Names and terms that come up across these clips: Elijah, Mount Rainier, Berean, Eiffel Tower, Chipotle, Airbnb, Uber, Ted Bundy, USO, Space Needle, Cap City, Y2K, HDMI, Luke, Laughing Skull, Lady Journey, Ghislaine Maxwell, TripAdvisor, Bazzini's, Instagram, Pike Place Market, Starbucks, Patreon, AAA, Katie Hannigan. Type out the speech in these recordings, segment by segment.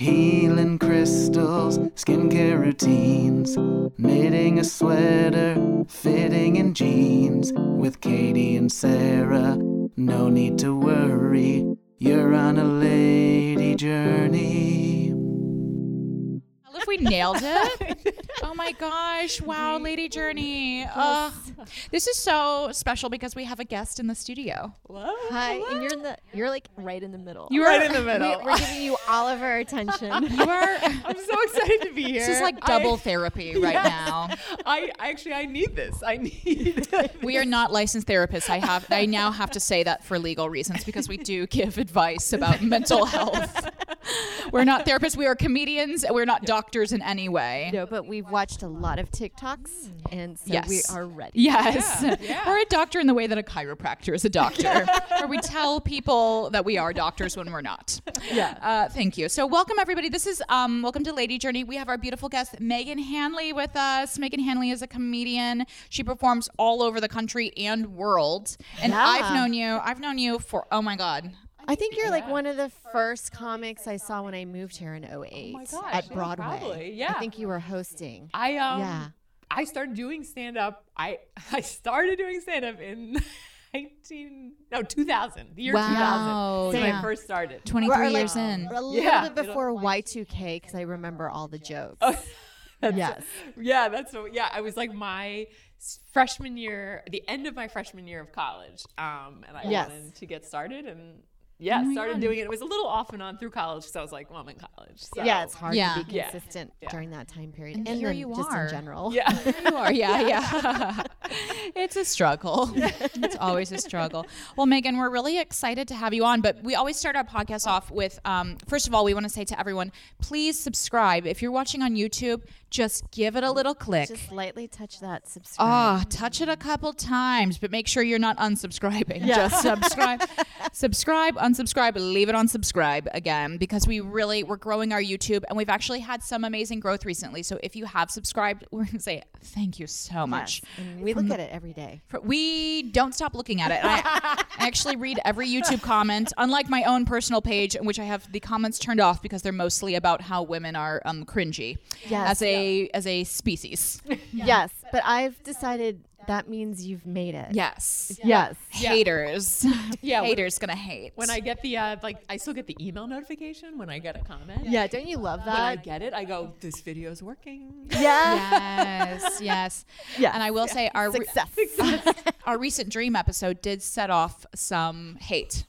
Healing crystals, skincare routines, knitting a sweater, fitting in jeans. With Katie and Sarah, no need to worry, you're on a lady journey. I love we nailed it. Oh my gosh, wow, Lady Journey. This is so special because we have a guest in the studio. Hello. Hi, hello. And you're like right in the middle. You're right in the middle. We're giving you all of our attention. I'm so excited to be here. This is like double therapy right now. I need this. We are not licensed therapists. I now have to say that for legal reasons because we do give advice about mental health. We're not therapists, we are comedians, we're not doctors in any way. No, but we've watched a lot of TikToks, and so we are ready. Yes. Yeah, yeah. We're a doctor in the way that a chiropractor is a doctor, where we tell people that we are doctors when we're not. Yeah. Thank you. So welcome, everybody. This is welcome to Lady Journey. We have our beautiful guest, Meghan Hanley, with us. Meghan Hanley is a comedian. She performs all over the country and world. And I've known you for, oh my God. I think you're like one of the first comics I saw when I moved here in 2008 at Broadway. Probably, yeah. I think you were hosting. I started doing stand-up. I started doing stand-up in 2000. The year 2000 when I first started. 23 years in. A little bit before Y2K because I remember all the jokes. Oh, I was like my freshman year, the end of my freshman year of college, and I wanted to get started and. Yeah, oh started God. Doing it. It was a little off and on through college because I was like, well, I'm in college. So. Yeah, it's hard to be consistent during that time period. And here you just are. Just in general. Yeah. Here you are. Yeah. It's a struggle. It's always a struggle. Well, Meghan, we're really excited to have you on, but we always start our podcast off with, first of all, we want to say to everyone, please subscribe. If you're watching on YouTube, just give it a little click. Just lightly touch that subscribe. Oh, touch it a couple times, but make sure you're not unsubscribing. Yeah. Just subscribe. Subscribe, unsubscribe, leave it on subscribe again, because we're growing our YouTube, and we've actually had some amazing growth recently. So if you have subscribed, we're going to say thank you so much. And we look at it every day. We don't stop looking at it. I actually read every YouTube comment, unlike my own personal page, in which I have the comments turned off because they're mostly about how women are cringy as a species. Yes, but I've decided that means you've made it. Yes. Haters. Yeah. Haters gonna hate. When I get the I still get the email notification when I get a comment. Yeah. Don't you love that? When I get it, I go, this video's working. Yes. And I will say our success. Our recent dream episode did set off some hate.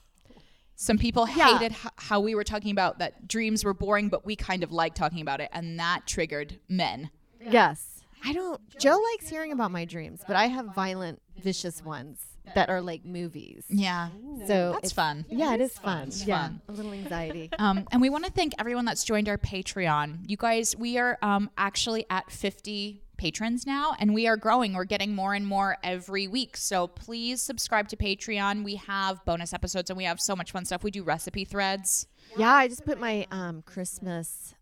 Some people hated how we were talking about that dreams were boring, but we kind of liked talking about it, and that triggered men. Yeah. Yes. I don't. Joe likes hearing about my dreams, but I have violent, vicious ones that are like movies. Yeah. So that's fun. Yeah, it is fun. It's fun. A little anxiety. And we want to thank everyone that's joined our Patreon. You guys, we are actually at 50 patrons now, and we are growing. We're getting more and more every week. So please subscribe to Patreon. We have bonus episodes, and we have so much fun stuff. We do recipe threads. Yeah, I just put my Christmas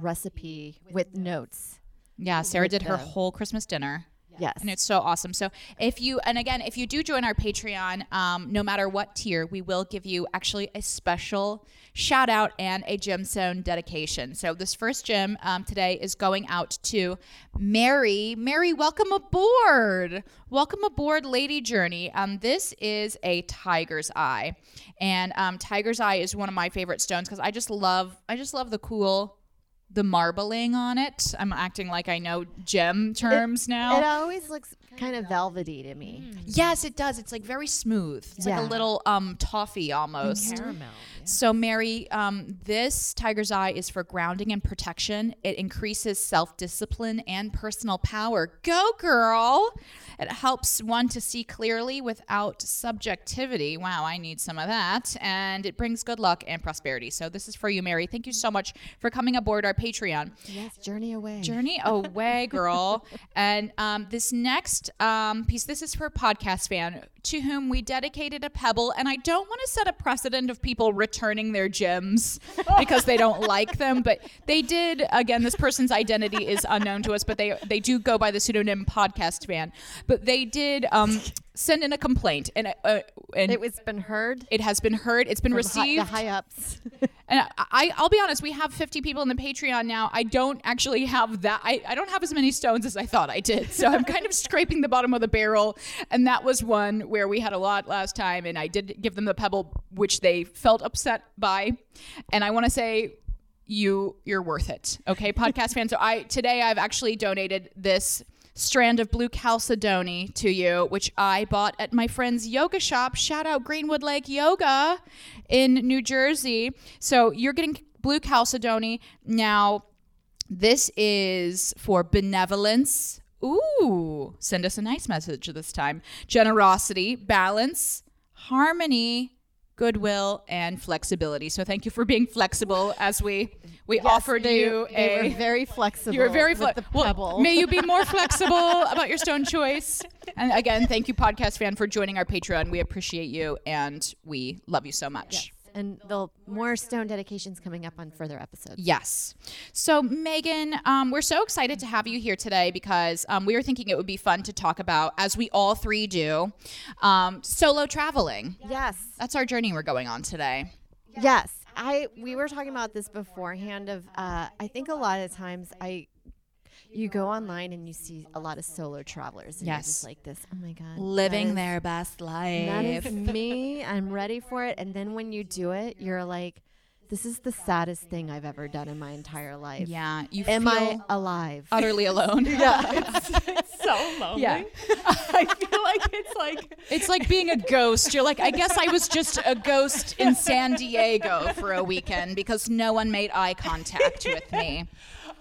recipe with notes. Yeah, Sarah did her whole Christmas dinner. Yes. And it's so awesome. So if you do join our Patreon, no matter what tier, we will give you actually a special shout out and a gemstone dedication. So this first gem today is going out to Mary. Mary, welcome aboard. Welcome aboard Lady Journey. This is a tiger's eye. And tiger's eye is one of my favorite stones because I just love the cool... the marbling on it. I'm acting like I know gem terms now. It always looks kind of velvety to me. Mm. Yes, it does. It's like very smooth. It's like a little toffee almost. And caramel. Yeah. So Mary, this tiger's eye is for grounding and protection. It increases self-discipline and personal power. Go girl! It helps one to see clearly without subjectivity. Wow, I need some of that. And it brings good luck and prosperity. So this is for you, Mary. Thank you so much for coming aboard our Patreon. Yes, journey away. Journey away, girl. And this next piece, this is for a podcast fan to whom we dedicated a pebble. And I don't want to set a precedent of people rich returning their gems because they don't like them. But they did, again, this person's identity is unknown to us, but they do go by the pseudonym Podcast Fan. But they did send in a complaint. And it has been heard? It has been heard. It's been received. The high-ups. And I'll be honest, we have 50 people in the Patreon now. I don't actually have that. I don't have as many stones as I thought I did. So I'm kind of scraping the bottom of the barrel. And that was one where we had a lot last time. And I did give them the pebble, which they felt upset by. And I want to say, you're worth it. Okay, Podcast Fan. So I've actually donated this strand of blue chalcedony to you, which I bought at my friend's yoga shop. Shout out Greenwood Lake Yoga in New Jersey. So you're getting blue chalcedony. Now, this is for benevolence. Ooh, send us a nice message this time. Generosity, balance, harmony, goodwill, and flexibility. So thank you for being flexible as we offered you a... You were very flexible. You were very flexible. Well, may you be more flexible about your stone choice. And again, thank you, Podcast Fan, for joining our Patreon. We appreciate you, and we love you so much. Yes. And there'll more stone dedications coming up on further episodes. Yes. So, Meghan, we're so excited to have you here today because we were thinking it would be fun to talk about, as we all three do, solo traveling. Yes. That's our journey we're going on today. Yes. We were talking about this beforehand of I think a lot of times you go online and you see a lot of solo travelers. And yes. You're just like this, oh my God. Living their best life. That is me. I'm ready for it. And then when you do it, you're like, this is the saddest thing I've ever done in my entire life. Yeah. Am I alive? Utterly alone. Yeah. It's so lonely. Yeah. I feel like it's like being a ghost. You're like, I guess I was just a ghost in San Diego for a weekend because no one made eye contact with me.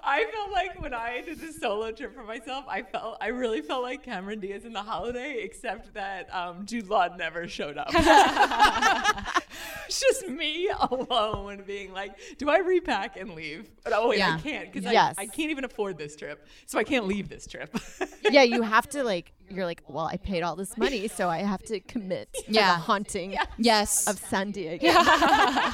I felt like when I did this solo trip for myself, I really felt like Cameron Diaz in The Holiday, except that Jude Law never showed up. It's just me alone being like, do I repack and leave? But oh wait, yeah. I can't because yes. I can't even afford this trip, so I can't leave this trip. Yeah, you have to like. You're like, well, I paid all this money, so I have to commit to the haunting of San Diego. Yeah.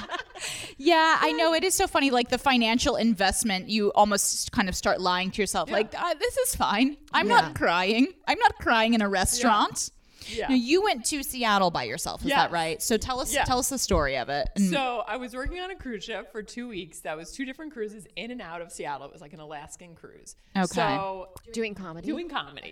Yeah, I know. It is so funny. Like the financial investment, you almost kind of start lying to yourself. Yeah. Like, this is fine. I'm not crying. I'm not crying in a restaurant. Yeah. Yeah. Now, you went to Seattle by yourself, is that right? So tell us the story of it. So I was working on a cruise ship for 2 weeks. That was 2 different cruises in and out of Seattle. It was like an Alaskan cruise. Okay. So doing comedy.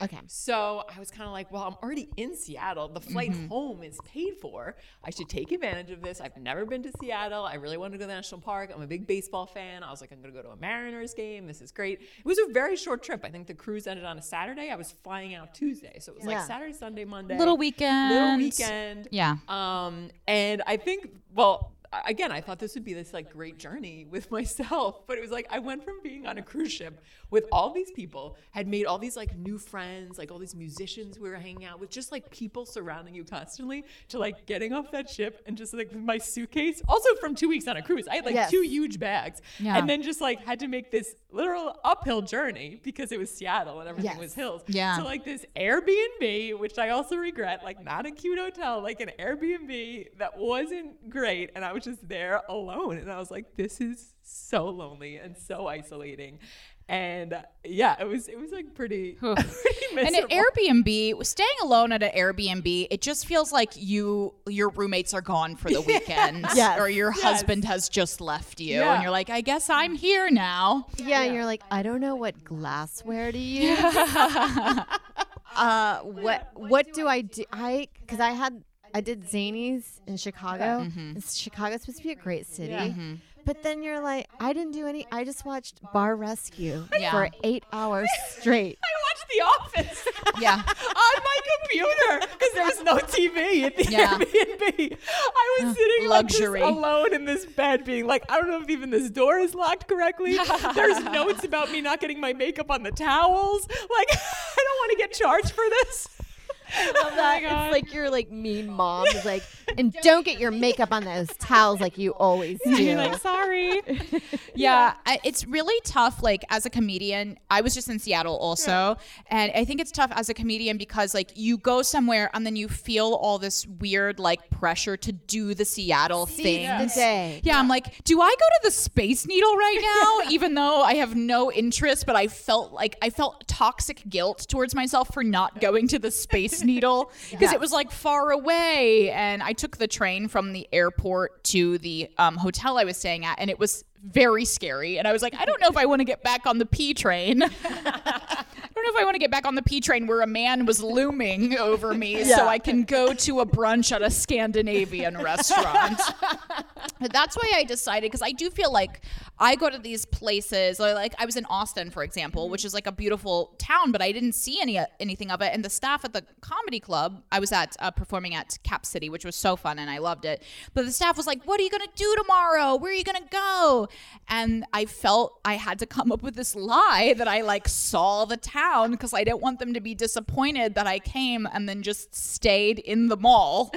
Okay. So I was kind of like, well, I'm already in Seattle. The flight home is paid for. I should take advantage of this. I've never been to Seattle. I really wanted to go to the National Park. I'm a big baseball fan. I was like, I'm going to go to a Mariners game. This is great. It was a very short trip. I think the cruise ended on a Saturday. I was flying out Tuesday. So it was like Saturday, Sunday, Monday. Little weekend. Yeah. And I think, well, again, I thought this would be this like great journey with myself, but it was like I went from being on a cruise ship with all these people, had made all these like new friends, like all these musicians we were hanging out with, just like people surrounding you constantly, to like getting off that ship and just like my suitcase. Also from 2 weeks on a cruise, I had like 2 huge bags, and then just like had to make this literal uphill journey because it was Seattle and everything was hills. Yeah. So like this Airbnb, which I also regret, like not a cute hotel, like an Airbnb that wasn't great, and I was just there alone, and I was like, this is so lonely and so isolating. And it was like pretty miserable. And an Airbnb, staying alone at an Airbnb, it just feels like your roommates are gone for the weekend or your husband has just left you and you're like, I guess I'm here now. And you're like, I don't know what glassware to use. I did Zanies in Chicago. Mm-hmm. Chicago's supposed to be a great city. Yeah. Mm-hmm. But then you're like, I didn't do any. I just watched Bar Rescue for 8 hours straight. I watched The Office. On my computer because there was no TV at the Airbnb. I was sitting luxury like alone in this bed, being like, I don't know if even this door is locked correctly. There's notes about me not getting my makeup on the towels. Like, I don't want to get charged for this. Love that. Oh, it's like your like mean mom is like, and don't get your makeup on those towels like you always do. You're like, sorry. Yeah, it's really tough. Like as a comedian, I was just in Seattle also, and I think it's tough as a comedian because like you go somewhere and then you feel all this weird like pressure to do the Seattle thing. Yeah, I'm like, do I go to the Space Needle right now? Even though I have no interest, but I felt toxic guilt towards myself for not going to the Space Needle because it was like far away, and I took the train from the airport to the hotel I was staying at, and it was very scary, and I was like, I don't know if I want to get back on the P train. I don't know if I want to get back on the P train where a man was looming over me so I can go to a brunch at a Scandinavian restaurant. That's why I decided, because I do feel like I go to these places, like I was in Austin, for example, which is like a beautiful town, but I didn't see anything of it. And the staff at the comedy club, I was at performing at Cap City, which was so fun and I loved it. But the staff was like, what are you going to do tomorrow? Where are you going to go? And I felt I had to come up with this lie that I like saw the town, because I didn't want them to be disappointed that I came and then just stayed in the mall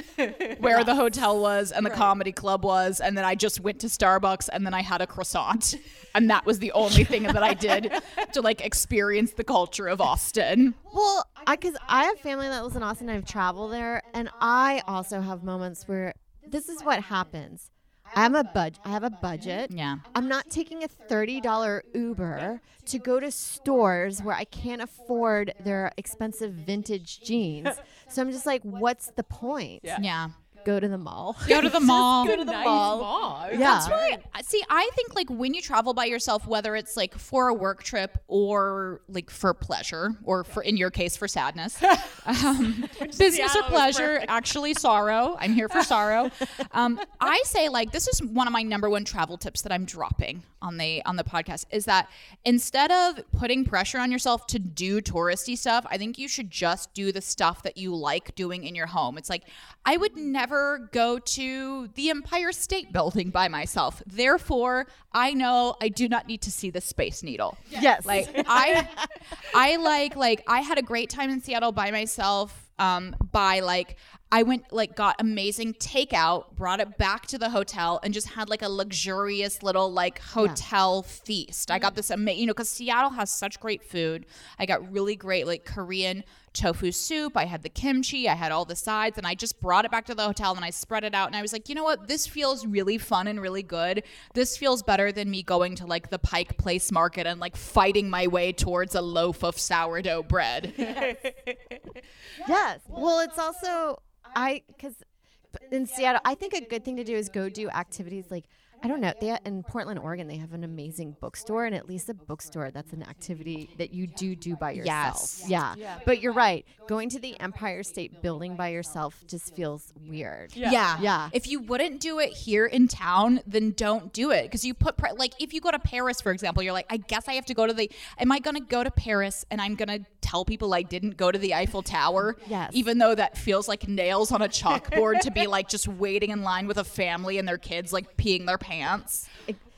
where the hotel was and the comedy club was, and then I just went to Starbucks and then I had a croissant, and that was the only thing that I did to like experience the culture of Austin. Well, because I have family that lives in Austin, I've traveled there, and I also have moments where this is what happens. I have a budget. Yeah. I'm not taking a $30 Uber to go to stores where I can't afford their expensive vintage jeans. So I'm just like, what's the point? Yeah. Go to the mall. Go to the mall. Yeah. That's right. See, I think like when you travel by yourself, whether it's like for a work trip or like for pleasure or for, in your case, for sadness, business or pleasure, actually sorrow. I'm here for sorrow. I say like, this is one of my number one travel tips that I'm dropping on the podcast, is that instead of putting pressure on yourself to do touristy stuff, I think you should just do the stuff that you like doing in your home. It's like, I would never go to the Empire State Building by myself. Therefore, I know I do not need to see the Space Needle. Yes. Like I had a great time in Seattle by myself. I went got amazing takeout, brought it back to the hotel, and just had like a luxurious little like hotel feast. I got this because Seattle has such great food. I got really great like Korean tofu soup. I had the kimchi. I had all the sides, and I just brought it back to the hotel and I spread it out. And I was like, you know what? This feels really fun and really good. This feels better than me going to like the Pike Place Market and like fighting my way towards a loaf of sourdough bread. Yes. Well, it's also... because in Seattle, I think a good thing to do is go do activities like, I don't know, in Portland, Oregon, they have an amazing bookstore, and at least a bookstore that's an activity that you do by yourself. Yes. Yeah. But you're right. Going to the Empire State Building by yourself just feels weird. Yeah. If you wouldn't do it here in town, then don't do it. Because you put, if you go to Paris, for example, you're like, I guess I have to go to am I going to go to Paris and I'm going to tell people I didn't go to the Eiffel Tower? Yes. Even though that feels like nails on a chalkboard to be like just waiting in line with a family and their kids like peeing their pants.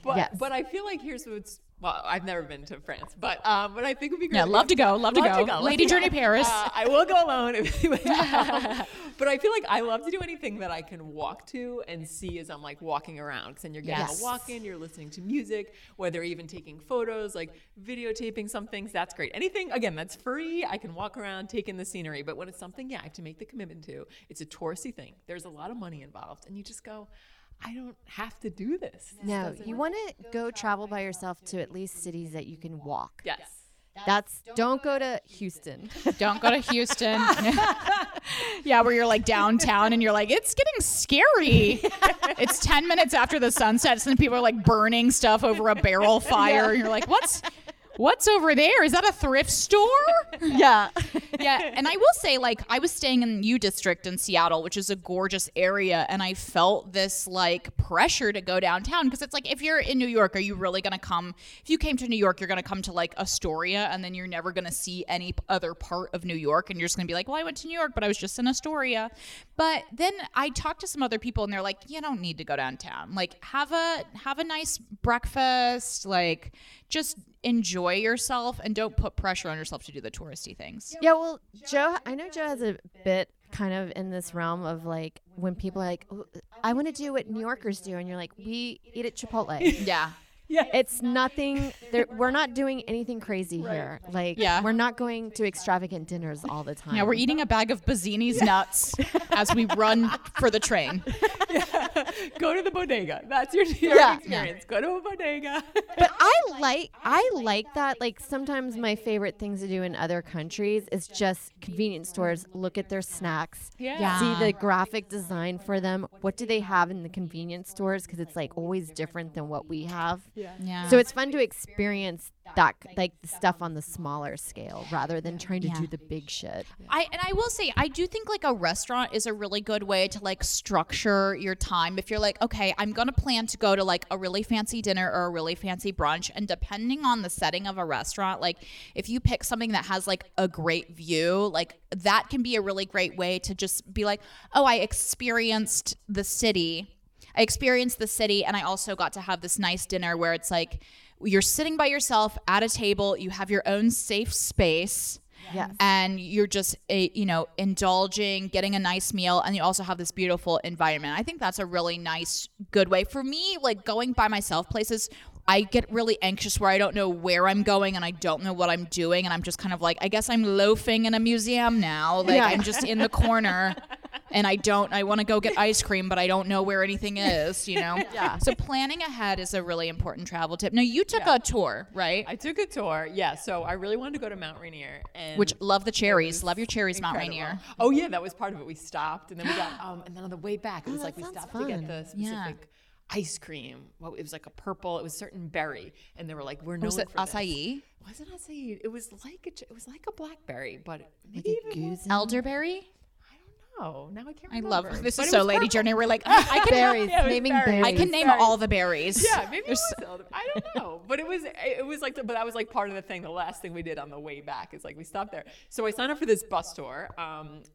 But I feel like here's what's... Well, I've never been to France, but what I think would be great. Yeah, love to go. Lady Journey Paris. I will go alone. But I feel like I love to do anything that I can walk to and see as I'm like walking around. Because then you're getting a walk in, you're listening to music, whether even taking photos, like videotaping some things. That's great. Anything, again, that's free. I can walk around, take in the scenery. But when it's something, I have to make the commitment to. It's a touristy thing. There's a lot of money involved. And you just go, I don't have to do this. No, you want to go travel by yourself to at least cities that you can walk. Yes. Don't go to Houston. Don't go to Houston. Yeah, where you're like downtown and you're like, it's getting scary. It's 10 minutes after the sun sets and people are like burning stuff over a barrel fire. And you're like, What's over there? Is that a thrift store? Yeah. And I will say, like, I was staying in U District in Seattle, which is a gorgeous area. And I felt this, like, pressure to go downtown. Because it's like, if you're in New York, are you really going to come? If you came to New York, you're going to come to, like, Astoria. And then you're never going to see any other part of New York. And you're just going to be like, well, I went to New York, but I was just in Astoria. But then I talked to some other people, and they're like, you don't need to go downtown. Like, have a nice breakfast. Like, just enjoy yourself and don't put pressure on yourself to do the touristy things. Yeah, well, Joe, I know Joe has a bit kind of in this realm of like when people are like, oh, I want to do what New Yorkers do. And you're like, we eat at Chipotle. Yeah. Yeah, it's nothing. We're not doing anything crazy here. Like, we're not going to extravagant dinners all the time. Yeah, we're eating a bag of Bazzini's nuts as we run for the train. Yeah. Go to the bodega. That's your experience. Yeah. Go to a bodega. But I like that. Like, sometimes my favorite things to do in other countries is just convenience stores. Look at their snacks. Yeah. See the graphic design for them. What do they have in the convenience stores? Because it's like always different than what we have. Yeah. So it's fun to experience that, like the stuff on the smaller scale rather than trying to do the big shit. I will say, I do think like a restaurant is a really good way to like structure your time. If you're like, okay, I'm going to plan to go to like a really fancy dinner or a really fancy brunch. And depending on the setting of a restaurant, like if you pick something that has like a great view, like that can be a really great way to just be like, oh, I experienced the city and I also got to have this nice dinner where it's like you're sitting by yourself at a table, you have your own safe space. Yes. And you're just, indulging, getting a nice meal, and you also have this beautiful environment. I think that's a really nice, good way. For me, like going by myself places, I get really anxious where I don't know where I'm going and I don't know what I'm doing. And I'm just kind of like, I guess I'm loafing in a museum now. Like I'm just in the corner and I want to go get ice cream, but I don't know where anything is, you know? Yeah. So planning ahead is a really important travel tip. Now you took a tour, right? I took a tour. Yeah. So I really wanted to go to Mount Rainier. Which love the cherries. Love your cherries, incredible. Mount Rainier. Oh yeah. That was part of it. We stopped and then we got, and then on the way back, it was like we stopped to get the specific ice cream. Well, it was like a purple. It was certain berry, and they were like, "We're known for this." Was it acai? Wasn't acai. It was like a blackberry, but maybe like even elderberry. I don't know. Now I can't remember. I love it. This is so Lady Journey. We're like, I can berries. Yeah, naming berries. I can name all the berries. Yeah, maybe I don't know. But it was like, but that was like part of the thing. The last thing we did on the way back is like we stopped there. So I signed up for this bus tour,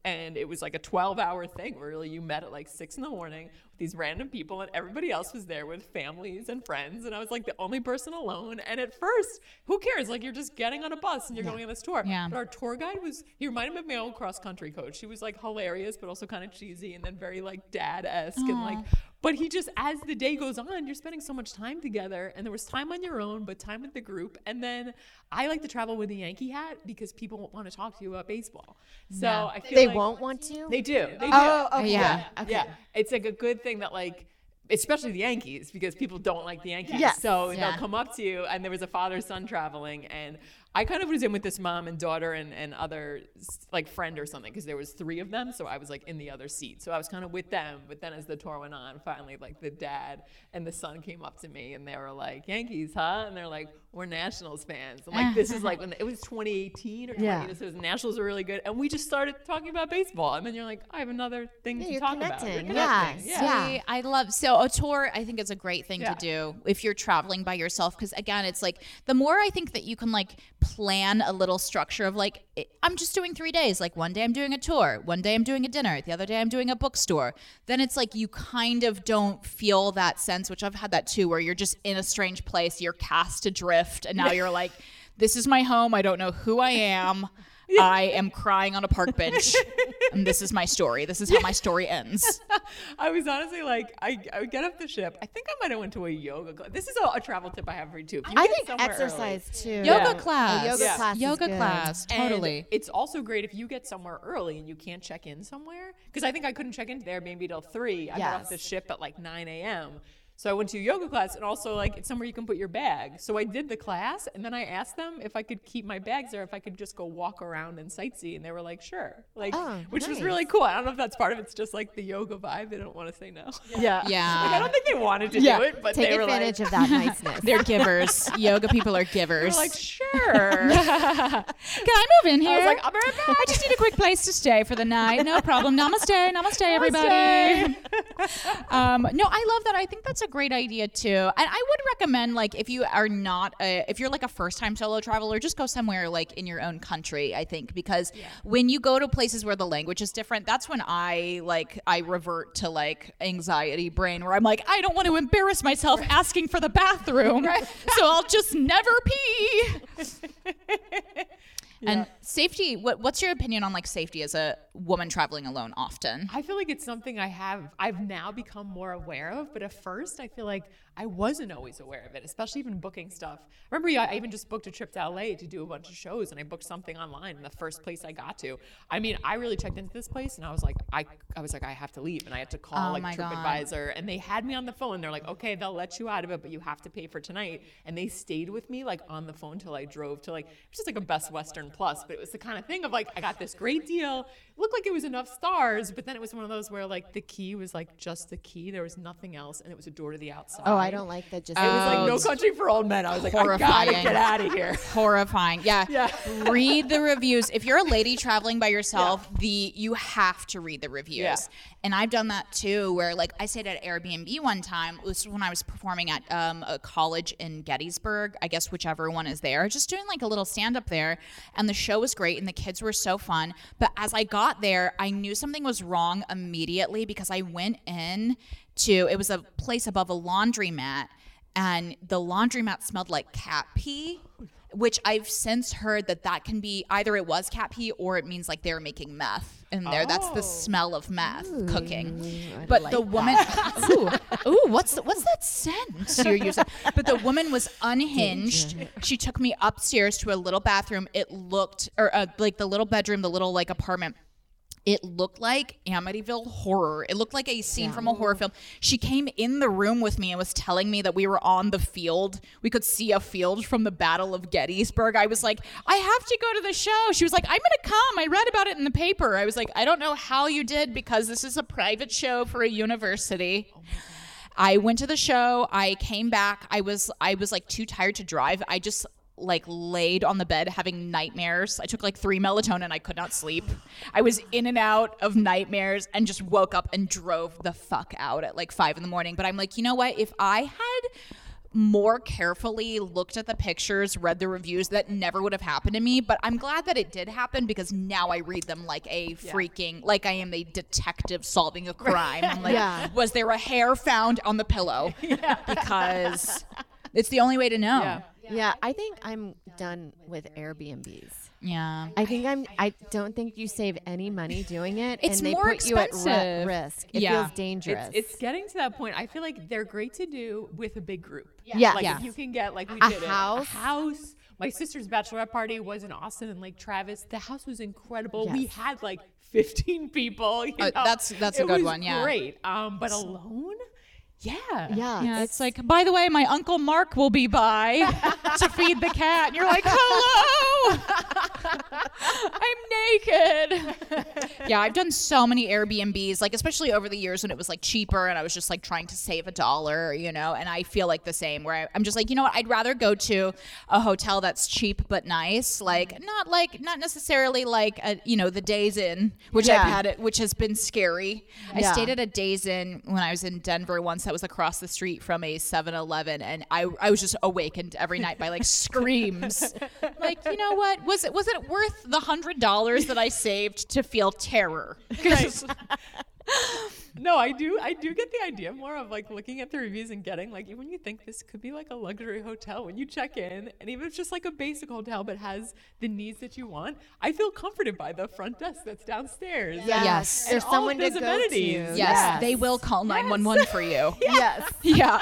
and it was like a 12-hour thing where really you met at like 6 a.m. these random people, and everybody else was there with families and friends, and I was like the only person alone. And at first, who cares? Like, you're just getting on a bus and you're going on this tour. Yeah. But our tour guide he reminded me of my old cross-country coach. She was like hilarious, but also kind of cheesy, and then very like dad-esque. Aww. And like, but he just, as the day goes on, you're spending so much time together, and there was time on your own, but time with the group. And then I like to travel with a Yankee hat because people won't want to talk to you about baseball. So I feel they like won't want to. They do. They do. Oh, okay. Yeah. Okay. Yeah. It's like a good thing that like, especially the Yankees, because people don't like the Yankees. Yes. So they'll come up to you, and there was a father-son traveling, and I kind of was in with this mom and daughter and other like friend or something, because there was 3 of them. So I was like in the other seat. So I was kind of with them. But then as the tour went on, finally like the dad and the son came up to me and they were like, Yankees, huh? And they're like, we're Nationals fans. I'm like, this is like, it was 2018 or 20. So the Nationals were really good. And we just started talking about baseball. And then you're like, I have another thing to talk about. Yeah. I love, so a tour, I think it's a great thing to do if you're traveling by yourself. Because again, it's like, the more I think that you can like plan a little structure of like, I'm just doing 3 days. Like one day I'm doing a tour, one day I'm doing a dinner, the other day I'm doing a bookstore. Then it's like you kind of don't feel that sense, which I've had that too, where you're just in a strange place, you're cast adrift, and now you're like, this is my home, I don't know who I am. I am crying on a park bench, and this is my story. This is how my story ends. I was honestly like, I would get off the ship. I think I might have went to a yoga class. This is a travel tip I have for you, too. I think exercise, early, too. Yoga class. Yoga class, totally. And it's also great if you get somewhere early and you can't check in somewhere. Because I think I couldn't check in there maybe till 3. I got off the ship at like 9 a.m., so I went to a yoga class, and also like it's somewhere you can put your bag. So I did the class, and then I asked them if I could keep my bags there, if I could just go walk around and sightsee, and they were like, sure. Like, which was really cool. I don't know if that's part of it's just like the yoga vibe. They don't want to say no. Yeah. Like, I don't think they wanted to do it, but they were like, take advantage of that niceness. They're givers. Yoga people are givers. They're like, sure. Can I move in here? I was like, I'll be right back. I just need a quick place to stay for the night. No problem. Namaste, everybody. No, I love that. I think that's a great idea too. And I would recommend, like, if you are not a, if you're like a first time solo traveler, just go somewhere like in your own country, I think, because when you go to places where the language is different, that's when I revert to like anxiety brain, where I'm like, I don't want to embarrass myself asking for the bathroom, so I'll just never pee. And safety, what's your opinion on like safety as a woman traveling alone often? I feel like it's something I've now become more aware of, but at first I feel like I wasn't always aware of it, especially even booking stuff. I remember I even just booked a trip to LA to do a bunch of shows, and I booked something online in the first place I got to. I mean, I really checked into this place and I was like, I have to leave, and I had to call TripAdvisor, and they had me on the phone. They're like, okay, they'll let you out of it, but you have to pay for tonight. And they stayed with me like on the phone till I drove to like, it's just like a Best Western Plus, but it was the kind of thing of like, I got this great deal. It looked like it was enough stars, but then it was one of those where like the key was like just the key. There was nothing else, and it was a door to the outside. Oh, I don't like that. Just it was like No Country for Old Men. I was like, horrifying. I gotta get out of here. Horrifying. Yeah. Read the reviews. If you're a lady traveling by yourself, you have to read the reviews. Yeah. And I've done that too, where like I stayed at Airbnb one time. It was when I was performing at a college in Gettysburg, I guess, whichever one is there, just doing like a little stand up there. And the show was great and the kids were so fun. But as I got there, I knew something was wrong immediately, because I went in to, it was a place above a laundromat, and the laundromat smelled like cat pee, which I've since heard that can be, either it was cat pee or it means like they were making meth in there. Oh. That's the smell of meth cooking. But like the woman, ooh, what's that scent you're using? But the woman was unhinged. She took me upstairs to a little bathroom. It looked, or like the little bedroom, the little like apartment. It looked like Amityville Horror. It looked like a scene from a horror film. She came in the room with me and was telling me that we were on the field. We could see a field from the Battle of Gettysburg. I was like, I have to go to the show. She was like, I'm going to come. I read about it in the paper. I was like, I don't know how you did, because this is a private show for a university. Oh my God. I went to the show. I came back. I was like too tired to drive. I just like laid on the bed having nightmares. I took like 3 melatonin. I could not sleep. I was in and out of nightmares, and just woke up and drove the fuck out at like 5 a.m. But I'm like, you know what? If I had more carefully looked at the pictures, read the reviews, that never would have happened to me. But I'm glad that it did happen, because now I read them like a freaking, like I am a detective solving a crime. I'm like, was there a hair found on the pillow? Because it's the only way to know. Yeah, I think I'm done with Airbnbs. Yeah. I think I don't think you save any money doing it. It's and they more put expensive. You at risk. It feels dangerous. It's getting to that point. I feel like they're great to do with a big group. Yeah. Like if you can get, like we did a house. My sister's bachelorette party was in Austin and Lake Travis. The house was incredible. Yes. We had like 15 people. You know? That's a good one. Yeah. Great. But alone? Yeah. It's like, by the way, my Uncle Mark will be by to feed the cat. And you're like, hello, I'm naked. Yeah, I've done so many Airbnbs, like especially over the years when it was like cheaper and I was just like trying to save $1, you know, and I feel like the same where I'm just like, you know what, I'd rather go to a hotel that's cheap but nice, like not necessarily like, a, you know, the Days Inn, which I've had it, which has been scary. Yeah. I stayed at a Days Inn when I was in Denver once. That was across the street from a 7-Eleven, and I was just awakened every night by like screams. Like, you know what? Was it worth the $100 that I saved to feel terror? Right. No, I do get the idea more of like looking at the reviews and getting like, when you think this could be like a luxury hotel, when you check in, and even if it's just like a basic hotel but has the needs that you want, I feel comforted by the front desk that's downstairs. Yes. And there's all someone of those to go amenities. To. Yes. They will call 911 for you. Yes. Yeah.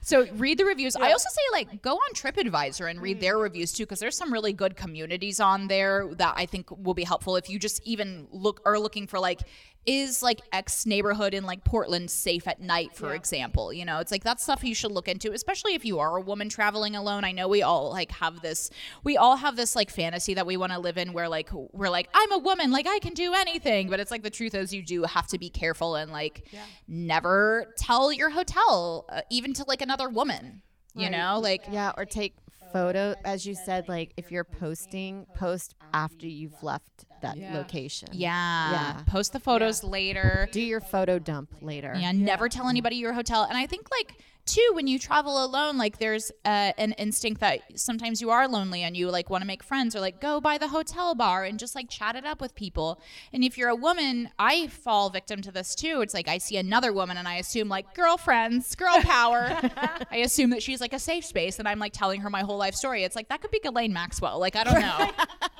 So read the reviews. Yeah. I also say like go on TripAdvisor and read their reviews too, because there's some really good communities on there that I think will be helpful if you just even are looking for like, is like X neighborhood in like Portland safe at night, for example, you know, it's like that's stuff you should look into, especially if you are a woman traveling alone. I know we all have this like fantasy that we want to live in where like, we're like, I'm a woman, like I can do anything. But it's like, the truth is you do have to be careful and like never tell your hotel even to like another woman, you know, like, or take photo, as you said, like if you're posting, post after you've left that location. Yeah. Post the photos later. Do your photo dump later. Yeah. Never tell anybody your hotel. And I think like too, when you travel alone, like there's an instinct that sometimes you are lonely and you like want to make friends, or like go by the hotel bar and just like chat it up with people. And if you're a woman, I fall victim to this too. It's like I see another woman and I assume like girlfriends, girl power. I assume that she's like a safe space and I'm like telling her my whole life story. It's like that could be Ghislaine Maxwell. Like, I don't know.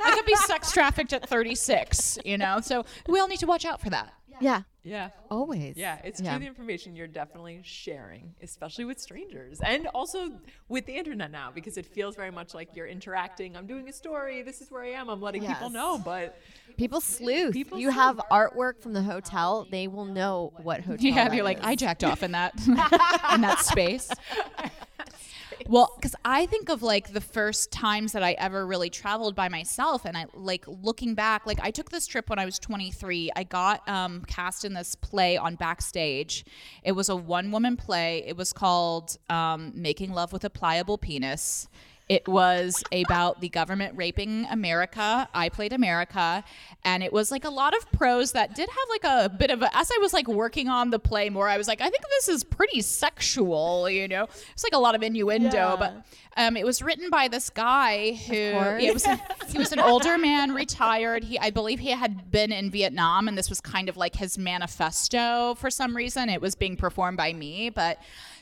I could be sex trafficked at 36, you know? So we all need to watch out for that. Yeah. Yeah. Always. Yeah. It's true. The information you're definitely sharing, especially with strangers and also with the internet now, because it feels very much like you're interacting. I'm doing a story. This is where I am. I'm letting people know. But people sleuth. You have artwork from the hotel. They will know what hotel. Yeah. You're like, I jacked off in that, in that space. Well, because I think of like the first times that I ever really traveled by myself, and I like looking back, like I took this trip when I was 23. I got cast in this play on Backstage. It was a one-woman play. It was called Making Love with a Pliable Penis. It was about the government raping America. I played America. And it was like a lot of prose that did have like a bit of a, as I was like working on the play more, I was like, I think this is pretty sexual, you know? It's like a lot of innuendo, but it was written by this guy who, he was an older man, retired. I believe he had been in Vietnam, and this was kind of like his manifesto for some reason. It was being performed by me, but...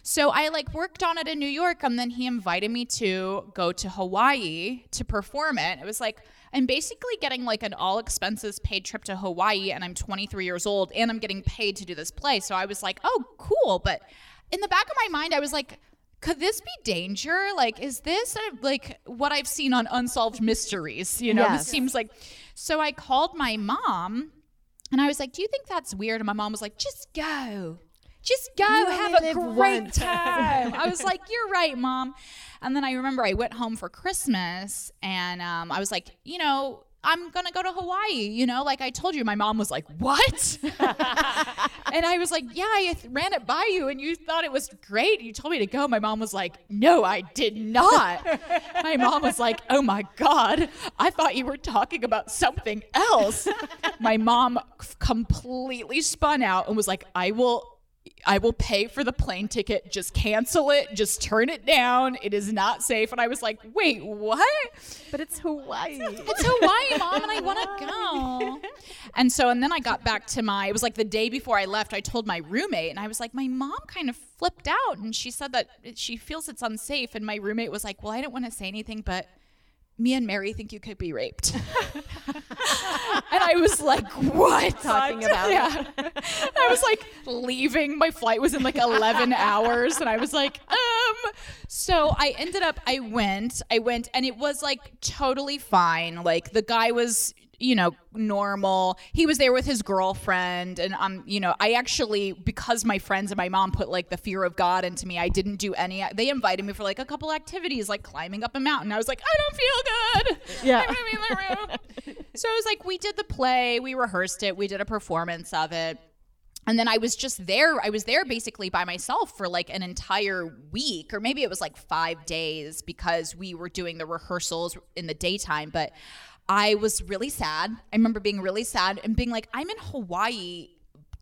So I like worked on it in New York, and then he invited me to go to Hawaii to perform it. It was like, I'm basically getting like an all expenses paid trip to Hawaii, and I'm 23 years old and I'm getting paid to do this play. So I was like, oh, cool. But in the back of my mind, I was like, could this be danger? Like, is this like what I've seen on Unsolved Mysteries? You know, this seems like, so I called my mom and I was like, do you think that's weird? And my mom was like, just go. Just go, have a great time. I was like, you're right, Mom. And then I remember I went home for Christmas, and I was like, you know, I'm going to go to Hawaii, you know, like I told you. My mom was like, what? And I was like, yeah, I ran it by you and you thought it was great. You told me to go. My mom was like, no, I did not. My mom was like, oh my God, I thought you were talking about something else. My mom completely spun out and was like, I will pay for the plane ticket. Just cancel it. Just turn it down. It is not safe. And I was like, wait, what? But it's Hawaii. It's Hawaii, Mom, and I want to go. And so, and then I got back to it was like the day before I left, I told my roommate, and I was like, my mom kind of flipped out, and she said that she feels it's unsafe. And my roommate was like, well, I didn't want to say anything, but me and Mary think you could be raped. And I was like, what? Talking about I was like leaving. My flight was in like 11 hours. And I was like, So I ended up, I went and it was like totally fine. Like the guy was, you know, normal. He was there with his girlfriend. And, you know, I actually, because my friends and my mom put like the fear of God into me, I didn't do any. They invited me for like a couple activities, like climbing up a mountain. I was like, I don't feel good. Yeah. I'm in the room. So it was like, we did the play, we rehearsed it, we did a performance of it. And then I was just there. I was there basically by myself for like an entire week, or maybe it was like 5 days, because we were doing the rehearsals in the daytime. But I was really sad. I remember being really sad and being like, I'm in Hawaii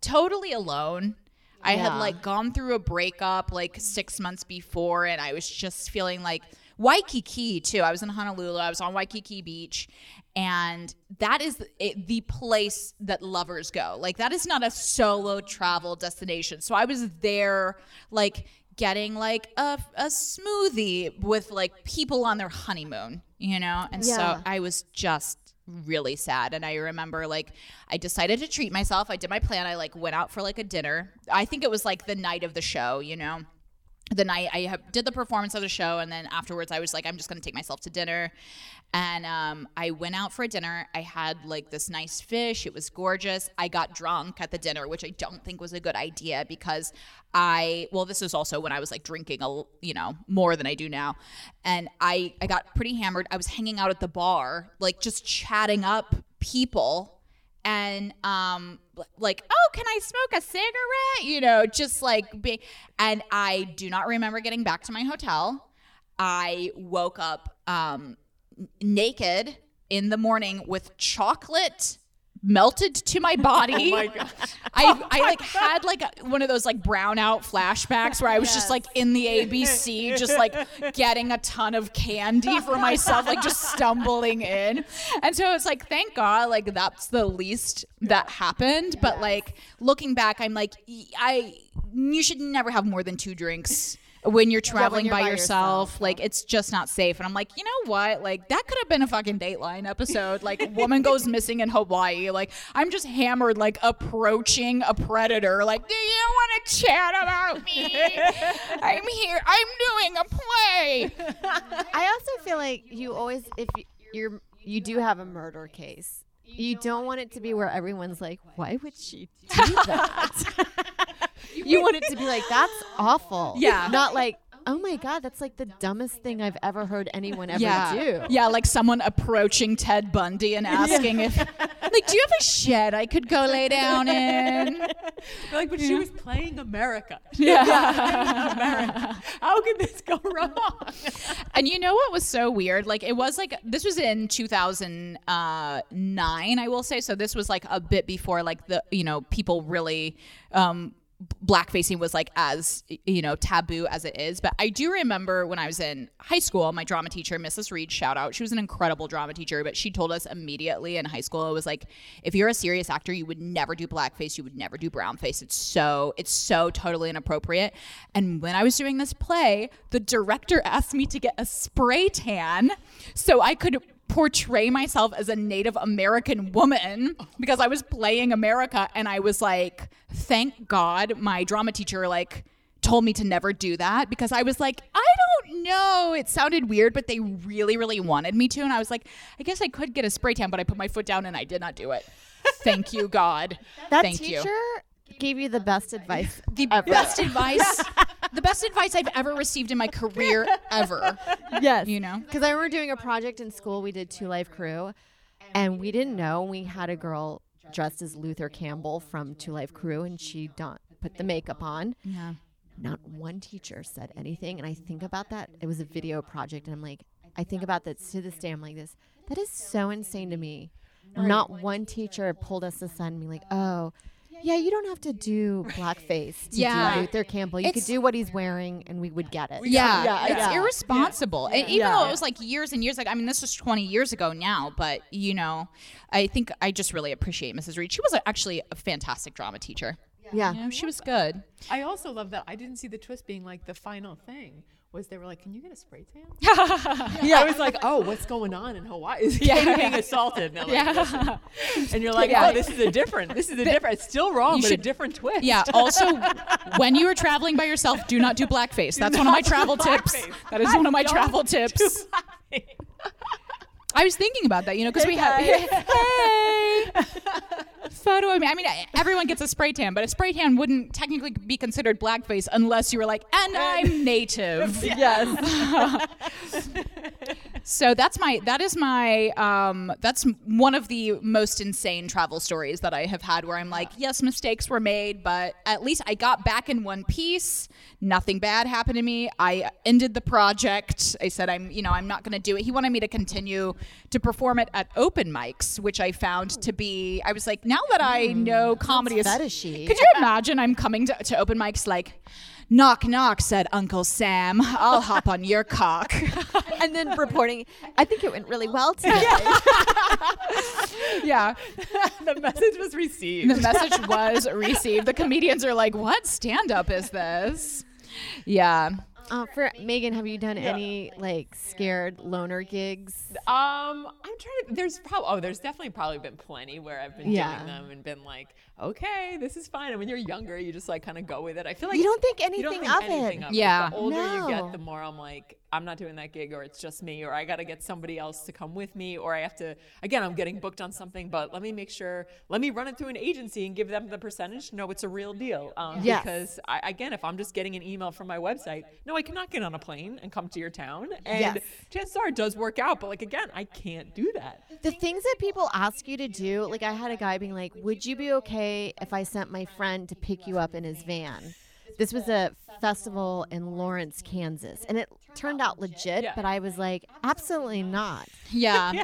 totally alone. Yeah. I had like gone through a breakup like 6 months before, and I was just feeling like Waikiki too. I was in Honolulu. I was on Waikiki Beach. And that is the place that lovers go. Like, that is not a solo travel destination. So I was there like getting like a smoothie with like people on their honeymoon, you know? And so I was just really sad. And I remember like I decided to treat myself. I did my plan. I like went out for like a dinner. I think it was like the night of the show, you know? The night I did the performance of the show, and then afterwards I was like, I'm just going to take myself to dinner. And I went out for a dinner. I had like this nice fish. It was gorgeous. I got drunk at the dinner, which I don't think was a good idea, because this was also when I was like drinking, you know, more than I do now. And I got pretty hammered. I was hanging out at the bar, like just chatting up people. And like, oh, can I smoke a cigarette? You know, just like and I do not remember getting back to my hotel. I woke up naked in the morning with chocolate melted to my body. Oh my gosh. I like had like one of those like brownout flashbacks where I was just like in the ABC, just like getting a ton of candy for myself, like just stumbling in. And so it's like, thank God, like that's the least that happened. But like looking back, I'm like, you should never have more than 2 drinks. When you're traveling by yourself, like it's just not safe. And I'm like, you know what? Like that could have been a fucking Dateline episode. Like woman goes missing in Hawaii. Like I'm just hammered, like approaching a predator. Like, do you want to chat about me? I'm here. I'm doing a play. I also feel like you always, if you do have a murder case, you don't want it to be where everyone's like, why would she do that? You want it to be like, that's awful. Yeah. Not like, oh my God, that's like the dumbest thing I've ever heard anyone ever do. Yeah, like someone approaching Ted Bundy and asking if, like, do you have a shed I could go lay down in? Like, but she was playing America. Yeah. America. How could this go wrong? And you know what was so weird? Like, it was like, this was in 2009, I will say. So this was like a bit before, like, the, you know, people really, blackfacing was like as, you know, taboo as it is. But I do remember when I was in high school, my drama teacher, Mrs. Reed, shout out, she was an incredible drama teacher, but she told us immediately in high school, it was like, if you're a serious actor, you would never do blackface, you would never do brownface. It's so totally inappropriate. And when I was doing this play, the director asked me to get a spray tan so I could portray myself as a Native American woman because I was playing America. And I was like, thank God my drama teacher like told me to never do that, because I was like, I don't know, it sounded weird, but they really, really wanted me to. And I was like, I guess I could get a spray tan, but I put my foot down and I did not do it. Thank you, God. That thank teacher you. Gave you the best advice ever. Best advice. The best advice I've ever received in my career ever. Yes. You know? Because I remember doing a project in school. We did Two Live Crew, and we didn't know. We had a girl dressed as Luther Campbell from Two Live Crew, and she put the makeup on. Yeah. Not one teacher said anything. And I think about that. It was a video project, and I'm like, I think about that to this day. I'm like, this, that is so insane to me. Not one teacher pulled us aside and be like, oh, yeah, you don't have to do blackface to do Luther Campbell. You could do what he's wearing, and we would get it. Yeah, it's irresponsible. Yeah. And even though it was like years and years, like, I mean, this was 20 years ago now, but, you know, I think I just really appreciate Mrs. Reed. She was actually a fantastic drama teacher. Yeah. You know, she was good. I also love that I didn't see the twist being like the final thing. Was they were like, can you get a spray tan? Yeah. I was like, oh, what's going on in Hawaii? Is Katie being assaulted? And, and you're like, oh, this is a different, it's still wrong, but a different twist. Yeah, also, when you are traveling by yourself, do not do blackface. That's one of my travel tips. That is one of my travel tips. I was thinking about that, you know, because we had, photo of me. I mean, everyone gets a spray tan, but a spray tan wouldn't technically be considered blackface unless you were like, and I'm Native. Yes. So that's one of the most insane travel stories that I have had, where I'm like, yes, mistakes were made, but at least I got back in one piece. Nothing bad happened to me. I ended the project. I said, I'm not going to do it. He wanted me to continue to perform it at open mics, which I found to be, I was like, now that I know comedy is fetishy. Could you imagine I'm coming to open mics like, knock, knock, said Uncle Sam. I'll hop on your cock. And then reporting, I think it went really well today. Yeah. The message was received. The comedians are like, what stand-up is this? Yeah. For Megan, have you done any like scared loner gigs? There's definitely probably been plenty where I've been doing them and been like, okay, this is fine. And when you're younger, you just like kind of go with it. I feel like you don't think anything of it. Yeah. The older you get, the more I'm like, I'm not doing that gig, or it's just me, or I got to get somebody else to come with me, or I have to, again, I'm getting booked on something, but let me run it through an agency and give them the percentage to know it's a real deal. Because again, if I'm just getting an email from my website, no, I cannot get on a plane and come to your town. And chances are it does work out. But like, again, I can't do that. The things that people ask you to do, like I had a guy being like, would you be okay if I sent my friend to pick you up in his van? This was a festival in Lawrence, Kansas, and it turned out legit, but I was like, absolutely not. Yeah.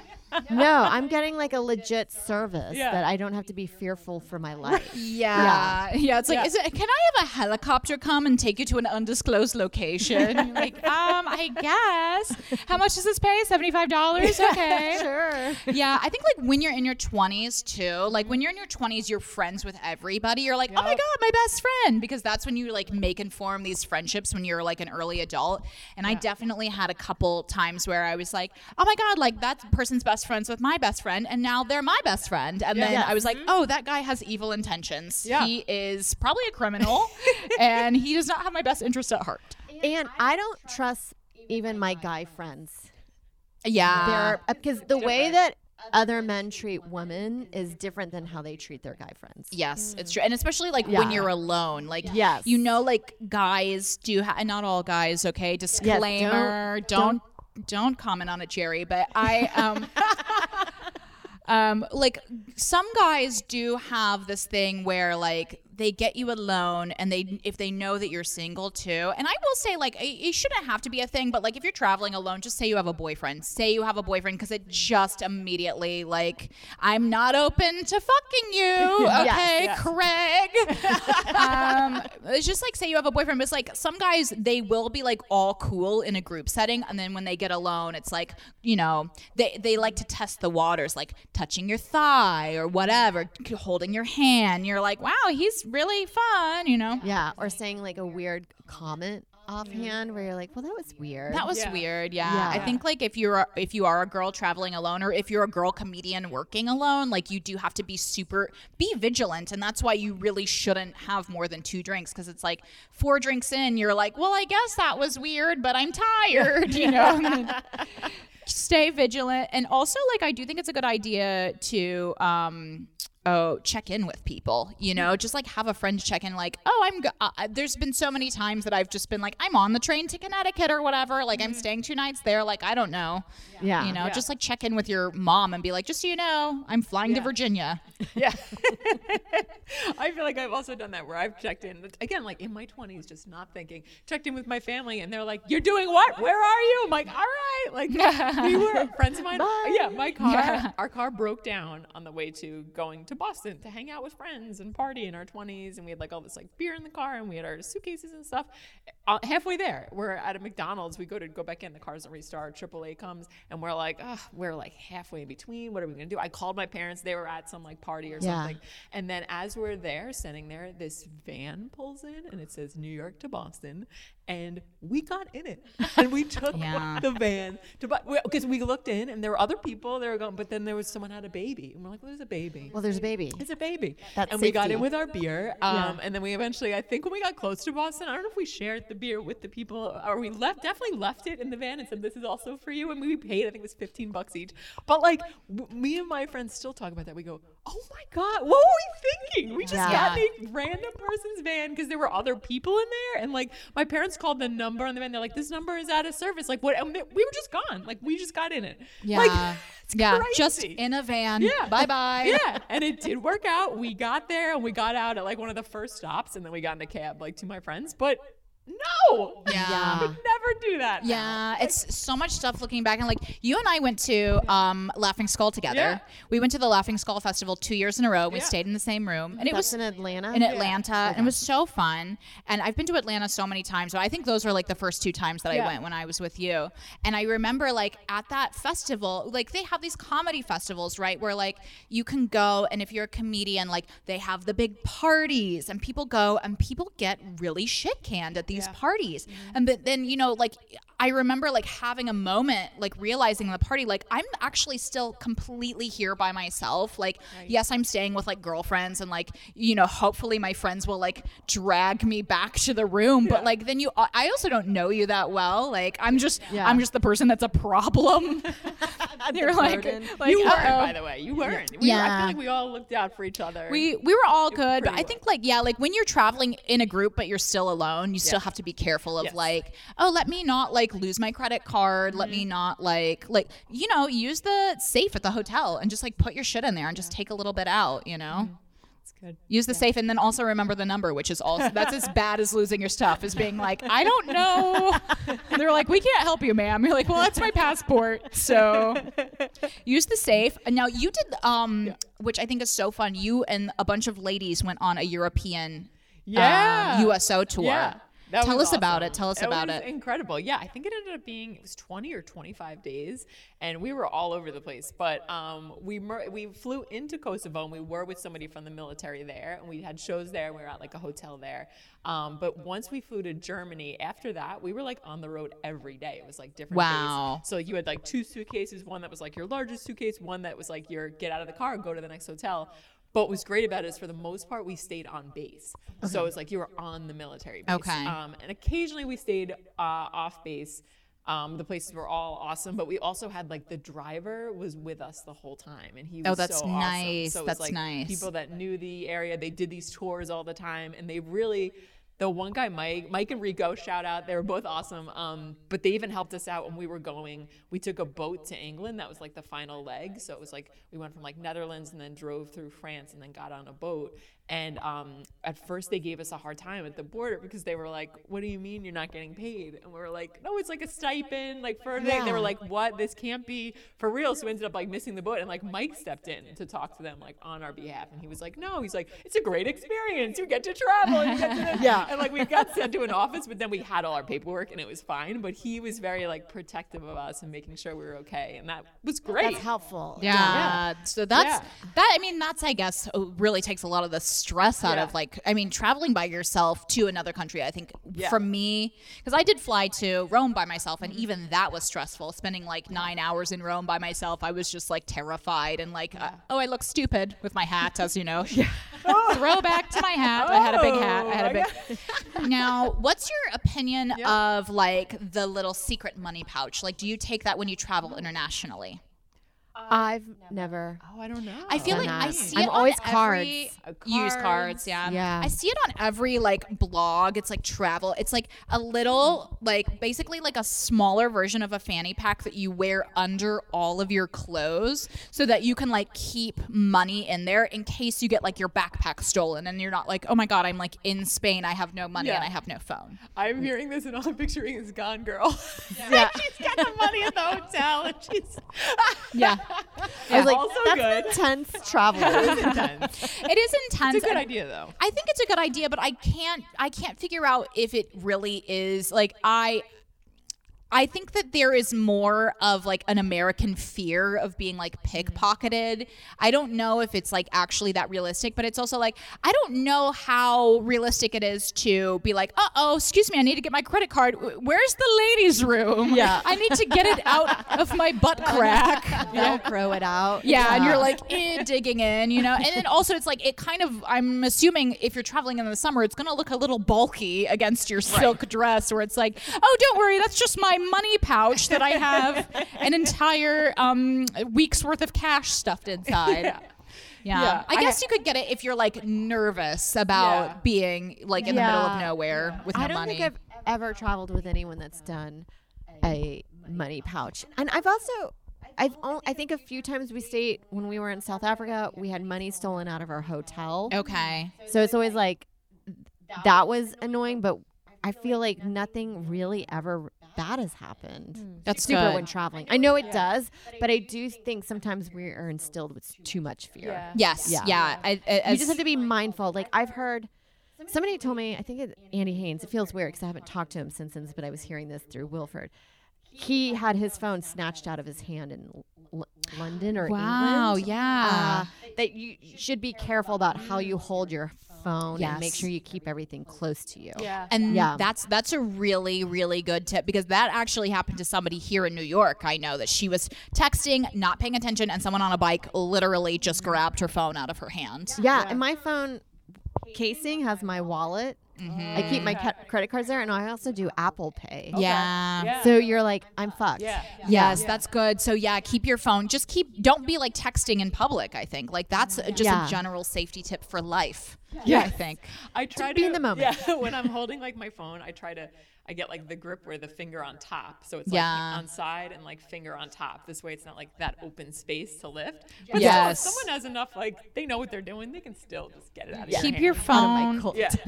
No, I'm getting like a legit service that I don't have to be fearful for my life. It's like, can I have a helicopter come and take you to an undisclosed location? You're like, I guess. How much does this pay? $75? Okay. Sure. Yeah, I think like when you're in your 20s too, like when you're in your 20s, you're friends with everybody. You're like, oh my God, my best friend. Because that's when you like make and form these friendships when you're like an early adult. And I definitely had a couple times where I was like, oh my God, like that person's best friends with my best friend, and now they're my best friend. And then I was like, oh, that guy has evil intentions. Yeah. He is probably a criminal, and he does not have my best interest at heart. And I don't trust even my guy friends. Yeah. Because the way that other men treat women is different than how they treat their guy friends. Yes, it's true. And especially like when you're alone, like, you know, like guys do, and not all guys, okay, disclaimer, don't comment on it, Jerry, but I, like some guys do have this thing where like they get you alone, and they, if they know that you're single too, and I will say like it shouldn't have to be a thing, but like if you're traveling alone, just say you have a boyfriend, because it just immediately like, I'm not open to fucking you. Craig. It's just like, say you have a boyfriend, but it's like some guys, they will be like all cool in a group setting, and then when they get alone, it's like, you know, they like to test the waters, like touching your thigh or whatever, holding your hand. You're like, wow, he's really fun, you know? Yeah, or saying like a weird comment offhand where you're like, well, that was weird. I think like if you are a girl traveling alone, or if you're a girl comedian working alone, like you do have to be vigilant, and that's why you really shouldn't have more than 2 drinks, because it's like 4 drinks in, you're like, well, I guess that was weird, but I'm tired, you know? Stay vigilant. And also like I do think it's a good idea to check in with people, you know, just like have a friend check in, like, there's been so many times that I've just been like, I'm on the train to Connecticut or whatever, like I'm staying 2 nights there, like I don't know, you know, just like check in with your mom and be like, just so you know, I'm flying to Virginia. Yeah. I feel like I've also done that, where I've checked in again, like in my 20s, just not thinking, checked in with my family, and they're like, you're doing what? Where are you? I'm like, all right, like we were friends of mine. Bye. Yeah, my car, our car broke down on the way to going to Boston to hang out with friends and party in our 20s, and we had like all this like beer in the car, and we had our suitcases and stuff. Halfway there, we're at a McDonald's, we go to go back in, the car doesn't restart, AAA comes, and we're like, we're like halfway in between, what are we gonna do? I called my parents, they were at some like party or something, and then as we're there standing there, this van pulls in and it says New York to Boston, and we got in it and we took the van to, because we looked in and there were other people, they were going, but then there was someone had a baby, and we're like, well, there's a baby. Well, there's a baby. It's a baby. That's and safety. We got in with our beer, and then we eventually, I think when we got close to Boston, I don't know if we shared the beer with the people, or we definitely left it in the van and said, this is also for you, and we paid, I think it was $15 each, but like me and my friends still talk about that. We go, oh my God, what were we thinking? We just got in a random person's van, because there were other people in there, and like my parents called the number on the van, they're like, this number is out of service, like what? And we were just gone, like we just got in it. Crazy. Just in a van. Bye-bye. And it did work out. We got there and we got out at like one of the first stops, and then we got in a cab like to my friends. But no, I would never do that. Yeah, like, it's so much stuff looking back. And like you and I went to Laughing Skull together. Yeah. We went to the Laughing Skull Festival 2 years in a row. We stayed in the same room. And That's in Atlanta? In Atlanta. Yeah. And it was so fun. And I've been to Atlanta so many times, but I think those were like the first 2 times that I went when I was with you. And I remember like at that festival, like they have these comedy festivals, right? Where like you can go, and if you're a comedian, like they have the big parties, and people go and people get really shit canned at these parties. And but then, you know, like I remember like having a moment, like realizing the party, like I'm actually still completely here by myself, like yes, I'm staying with like girlfriends, and like, you know, hopefully my friends will like drag me back to the room, but like then I also don't know you that well, like I'm just the person that's a problem. They're like you weren't, by the way, you weren't. I feel like we all looked out for each other. We were all good, but I think like like when you're traveling in a group but you're still alone, you still have to be careful of like, oh, let me not like lose my credit card, let me not like you know, use the safe at the hotel and just like put your shit in there and just take a little bit out, you know. It's good. Use the safe, and then also remember the number, which is also, that's as bad as losing your stuff, is being like, I don't know. And they're like, we can't help you, ma'am. You're like, well, that's my passport. So use the safe. And now you did, which I think is so fun. You and a bunch of ladies went on a European USO tour. Yeah. Tell us awesome. About it. Tell us about it. It was incredible. Yeah, I think it ended up being, it was 20 or 25 days, and we were all over the place. But we flew into Kosovo, and we were with somebody from the military there, and we had shows there, and we were at like a hotel there. But once we flew to Germany, after that, we were like on the road every day. It was like different days. So like, you had like two suitcases, one that was like your largest suitcase, one that was like your get out of the car and go to the next hotel. But what was great about it is, for the most part, we stayed on base. Okay. So it's like you were on the military base. Okay. And occasionally we stayed off base. The places were all awesome, but we also had like the driver was with us the whole time, and he was so nice. Awesome. So that's like nice. People that knew the area, they did these tours all the time, and they really. The one guy, Mike and Rico, shout out. They were both awesome. But they even helped us out when we were going. We took a boat to England. That was like the final leg. So it was like we went from like Netherlands and then drove through France and then got on a boat. And at first they gave us a hard time at the border because they were like, what do you mean you're not getting paid? And we were like, no, it's like a stipend, like for a day. Yeah. They were like, what? This can't be for real. So we ended up like missing the boat. And like Mike stepped in to talk to them like on our behalf. And he was like, no, he's like, it's a great experience. You get to travel. And you get to this. Yeah. And like we got sent to an office, but then we had all our paperwork and it was fine. But he was very like protective of us and making sure we were okay. And that was great. That's helpful. Yeah. So that's that. I mean, that's, I guess, really takes a lot of the stress out of like, I mean, traveling by yourself to another country, I think for me, because I did fly to Rome by myself, and even that was stressful, spending like 9 hours in Rome by myself. I was just like terrified and like I look stupid with my hat, as you know. Throwback to my hat. Oh, I had a big hat. Now, what's your opinion of like the little secret money pouch? Like, do you take that when you travel internationally? I've never. Oh, I don't know. I feel like I see it on every used cards. Yeah. I see it on every like blog. It's like travel. It's like a little, like basically like a smaller version of a fanny pack that you wear under all of your clothes so that you can like keep money in there in case you get like your backpack stolen and you're not like, oh my God, I'm like in Spain. I have no money and I have no phone. I'm hearing this and all I'm picturing is Gone Girl. Yeah. She's got the money at the hotel and she's. I was like, also that's good. Intense travel. It is intense. It's a good idea, though. I think it's a good idea, but I can't figure out if it really is. Like, I think that there is more of like an American fear of being like pickpocketed. I don't know if it's like actually that realistic, but it's also like, I don't know how realistic it is to be like, excuse me, I need to get my credit card. Where's the ladies' room? Yeah. I need to get it out of my butt crack. Velcro it out. Yeah. And you're like digging in, you know? And then also it's like, it kind of, I'm assuming if you're traveling in the summer, it's going to look a little bulky against your silk dress where it's like, oh, don't worry. That's just my money pouch that I have an entire week's worth of cash stuffed inside. Yeah. I guess you could get it if you're like nervous about being like in the middle of nowhere with no money. I don't think I've ever traveled with anyone that's done a money pouch. And I've also, I think a few times we stayed when we were in South Africa, we had money stolen out of our hotel. Okay. So it's always like, that was annoying, but I feel like nothing really ever bad has happened. That's super good. When traveling. I know it does, but I do think sometimes we are instilled with too much fear. Yeah. Yes. Yeah. You just have to be mindful. Like I've heard, somebody told me, I think it's Andy Haynes. It feels weird because I haven't talked to him since, but I was hearing this through Wilford. He had his phone snatched out of his hand in London or England. Wow. Yeah. That you should be careful about how you hold your phone and make sure you keep everything close to you. Yeah. And that's a really, really good tip because that actually happened to somebody here in New York. I know that she was texting, not paying attention, and someone on a bike literally just grabbed her phone out of her hand. Yeah. And my phone casing has my wallet. Mm-hmm. I keep my credit cards there, and I also do Apple Pay. Okay. Yeah. So you're like, I'm fucked. Yeah. Yes, that's good. So keep your phone. Just don't be like texting in public, I think. Like that's just a general safety tip for life. Yeah, I think. I try to be in the moment. Yeah, when I'm holding like my phone, I get like the grip where the finger on top. So it's like on side and like finger on top. This way it's not like that open space to lift. But still, if someone has enough, like they know what they're doing, they can still just get it out of your hand. Keep your phone.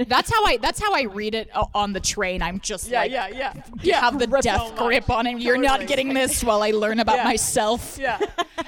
That's how I read it on the train. I'm just have the death grip on it. You're not getting this while I learn about myself. Yeah.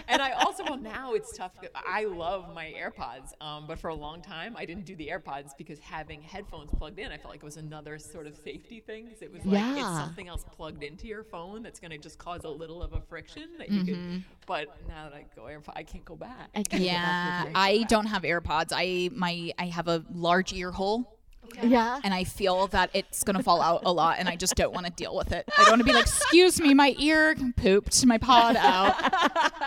And I also, now it's tough. I love my AirPods. But for a long time, I didn't do the AirPods because having headphones plugged in, I felt like it was another sort of safety thing. It was like it's something else plugged into your phone that's going to just cause a little of a friction that you could. But now that I go AirPods, I can't go back. I don't have AirPods. I have a large ear hole. Okay. Yeah. And I feel that it's going to fall out a lot, and I just don't want to deal with it. I don't want to be like, excuse me, my ear pooped my pod out.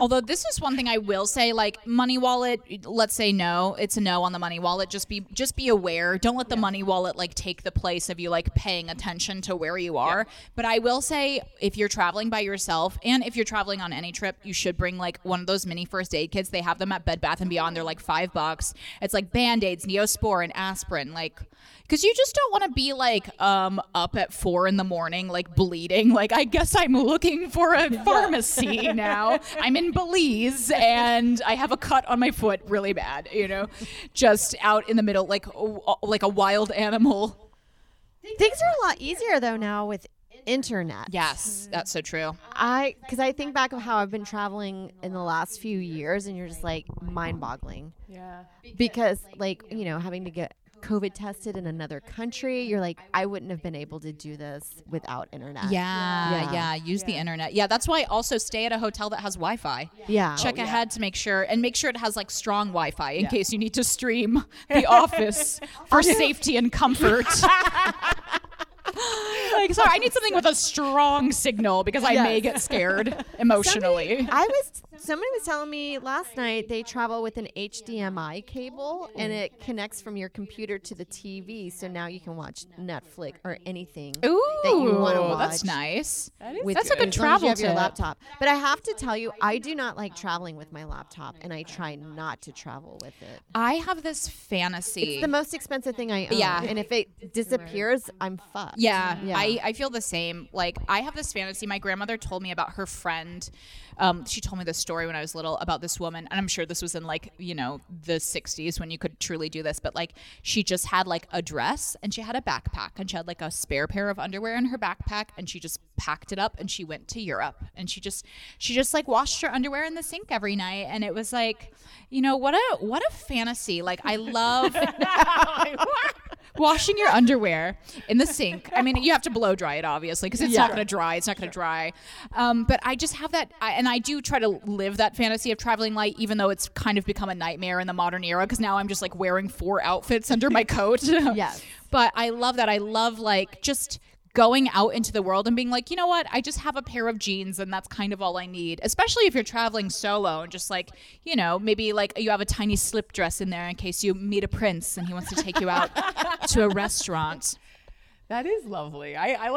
Although this is one thing I will say, like money wallet, let's say no, it's a no on the money wallet. Just be aware. Don't let the money wallet like take the place of you like paying attention to where you are. Yeah. But I will say if you're traveling by yourself and if you're traveling on any trip, you should bring like one of those mini first aid kits. They have them at Bed Bath & Beyond. They're like $5. It's like Band-Aids, Neosporin, aspirin, like, because you just don't want to be like up at 4 a.m, like bleeding. Like, I guess I'm looking for a pharmacy now. I'm in Belize and I have a cut on my foot really bad, you know, just out in the middle like a wild animal. Things are a lot easier though now with internet. Yes, that's so true. Because I think back of how I've been traveling in the last few years, and you're just like mind-boggling. Yeah. Because like, you know, having to get COVID tested in another country, you're like, I wouldn't have been able to do this without internet. Use the internet. Yeah, that's why also stay at a hotel that has Wi-Fi. Yeah. Check ahead to make sure it has like strong Wi-Fi in case you need to stream The Office for safety and comfort. Like, sorry, I need something with a strong signal because I may get scared emotionally. Somebody was telling me last night they travel with an HDMI cable and it connects from your computer to the TV, so now you can watch Netflix or anything that you want to watch. That's nice. That's a good travel tip. Your laptop. But I have to tell you, I do not like traveling with my laptop, and I try not to travel with it. I have this fantasy. It's the most expensive thing I own. Yeah. And if it disappears, I'm fucked. Yeah. I feel the same. Like, I have this fantasy. My grandmother told me about her friend. She told me this story when I was little about this woman, and I'm sure this was in like, you know, the 60s when you could truly do this, but like she just had like a dress and she had a backpack and she had like a spare pair of underwear in her backpack, and she just packed it up and she went to Europe, and she just like washed her underwear in the sink every night. And it was like, you know, what a fantasy. Like, I love washing your underwear in the sink. I mean, you have to blow dry it obviously because it's not going to dry. It's not going to dry. But I just have that, and I do try to live that fantasy of traveling light, even though it's kind of become a nightmare in the modern era because now I'm just like wearing 4 outfits under my coat. Yes. But I love that. I love like just going out into the world and being like, you know what, I just have a pair of jeans and that's kind of all I need, especially if you're traveling solo and just like, you know, maybe like you have a tiny slip dress in there in case you meet a prince and he wants to take you out to a restaurant. That is lovely. I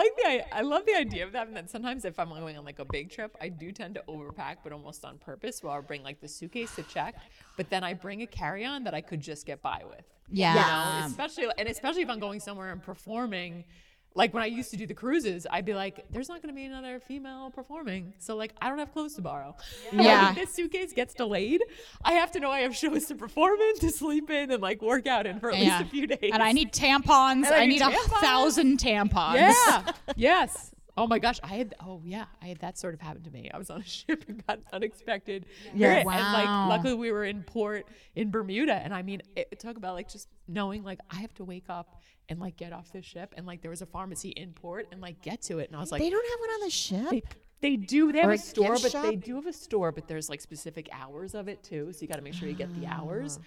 love the idea of that. And then sometimes if I'm going on like a big trip, I do tend to overpack, but almost on purpose, where I'll bring like the suitcase to check, but then I bring a carry-on that I could just get by with. Yeah. You know? Especially if I'm going somewhere and performing. Like, when I used to do the cruises, I'd be like, there's not going to be another female performing. So, like, I don't have clothes to borrow. Yeah. Like, if this suitcase gets delayed, I have to know I have shows to perform in, to sleep in, and, like, work out in for at least a few days. And I need tampons. I need 1,000 tampons. Yeah. Yes. Oh, my gosh. I had that sort of happen to me. I was on a ship and got unexpected. Yeah. Wow. And, like, luckily we were in port in Bermuda. And, I mean, talk about, like, just knowing, like, I have to wake up and like get off the ship, and like there was a pharmacy in port, and like get to it. And I was like, they don't have one on the ship. They do. They have a store, but there's like specific hours of it too. So you got to make sure you get the hours.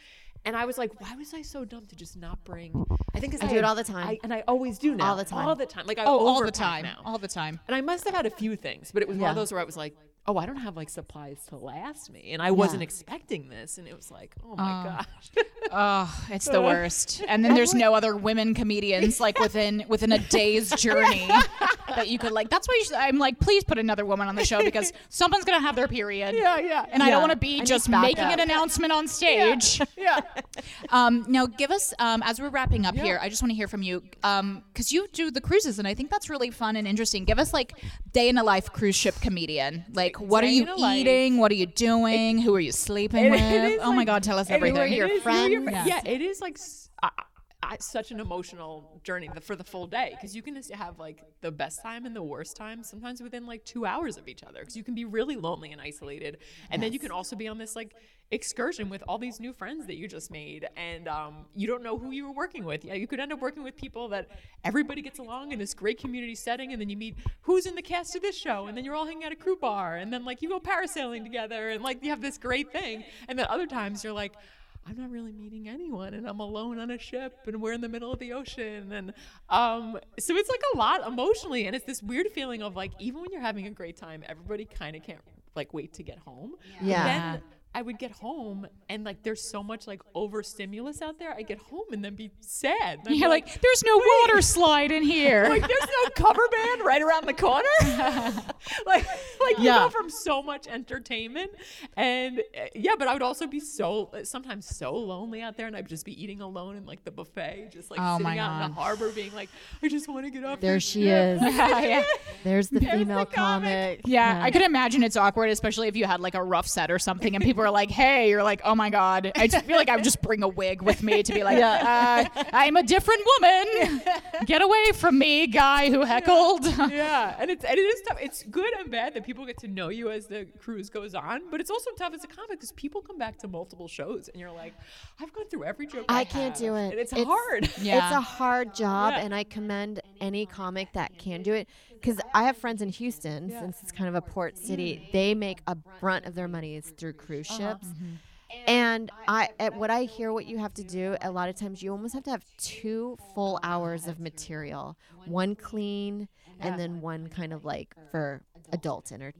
And I was like, why was I so dumb to just not bring? I think I do it all the time, and I always do now. All the time. All the time. Like I all the time now. All the time. And I must have had a few things, but it was one of those where I was like, oh, I don't have like supplies to last me, and I wasn't expecting this, and it was like, oh my gosh. Oh, it's the worst. And then there's no other women comedians like within a day's journey that you could like. That's why I'm like, please put another woman on the show because someone's gonna have their period. Yeah. And I don't want to be just making an announcement on stage. Yeah. Now give us as we're wrapping up here, I just want to hear from you because you do the cruises and I think that's really fun and interesting. Give us like day in a life cruise ship comedian. Like what are you eating? What are you doing? Who are you sleeping with? Oh my God, tell us everything. Your friend. Yeah, it is like such an emotional journey for the full day because you can just have like the best time and the worst time sometimes within like 2 hours of each other because you can be really lonely and isolated and then you can also be on this like excursion with all these new friends that you just made and you don't know who you were working with. Yeah, you could end up working with people that everybody gets along in this great community setting and then you meet who's in the cast of this show and then you're all hanging out at a crew bar and then like you go parasailing together and like you have this great thing and then other times you're like, I'm not really meeting anyone and I'm alone on a ship and we're in the middle of the ocean. And so it's like a lot emotionally. And it's this weird feeling of like, even when you're having a great time, everybody kind of can't like wait to get home. Yeah. Then I would get home and like, there's so much like overstimulus out there. I get home and then be sad. And you're like, there's no water slide in here. Like there's no cover band right around the corner. You go from so much entertainment and but I would also be sometimes so lonely out there and I'd just be eating alone in like the buffet, just like sitting out in the harbor being like, I just want to get off. There she is. There's the female comic. Yeah. I could imagine it's awkward, especially if you had like a rough set or something and people are like, hey, you're like, oh my God. I just feel like I would just bring a wig with me to be like, I'm a different woman. Get away from me, guy who heckled. Yeah. And it is tough. It's good and bad that people get to know you as the cruise goes on, but it's also tough as a comic because people come back to multiple shows and you're like, I've gone through every joke I can't do it. And it's hard. Yeah. It's a hard job and I commend any comic that can do it because I have friends in Houston since it's kind of a port city. They make a brunt of their money is through cruise ships. Mm-hmm. And I hear what you have to do, a lot of times you almost have to have 2 full hours of material, one clean and then one kind of like for adult and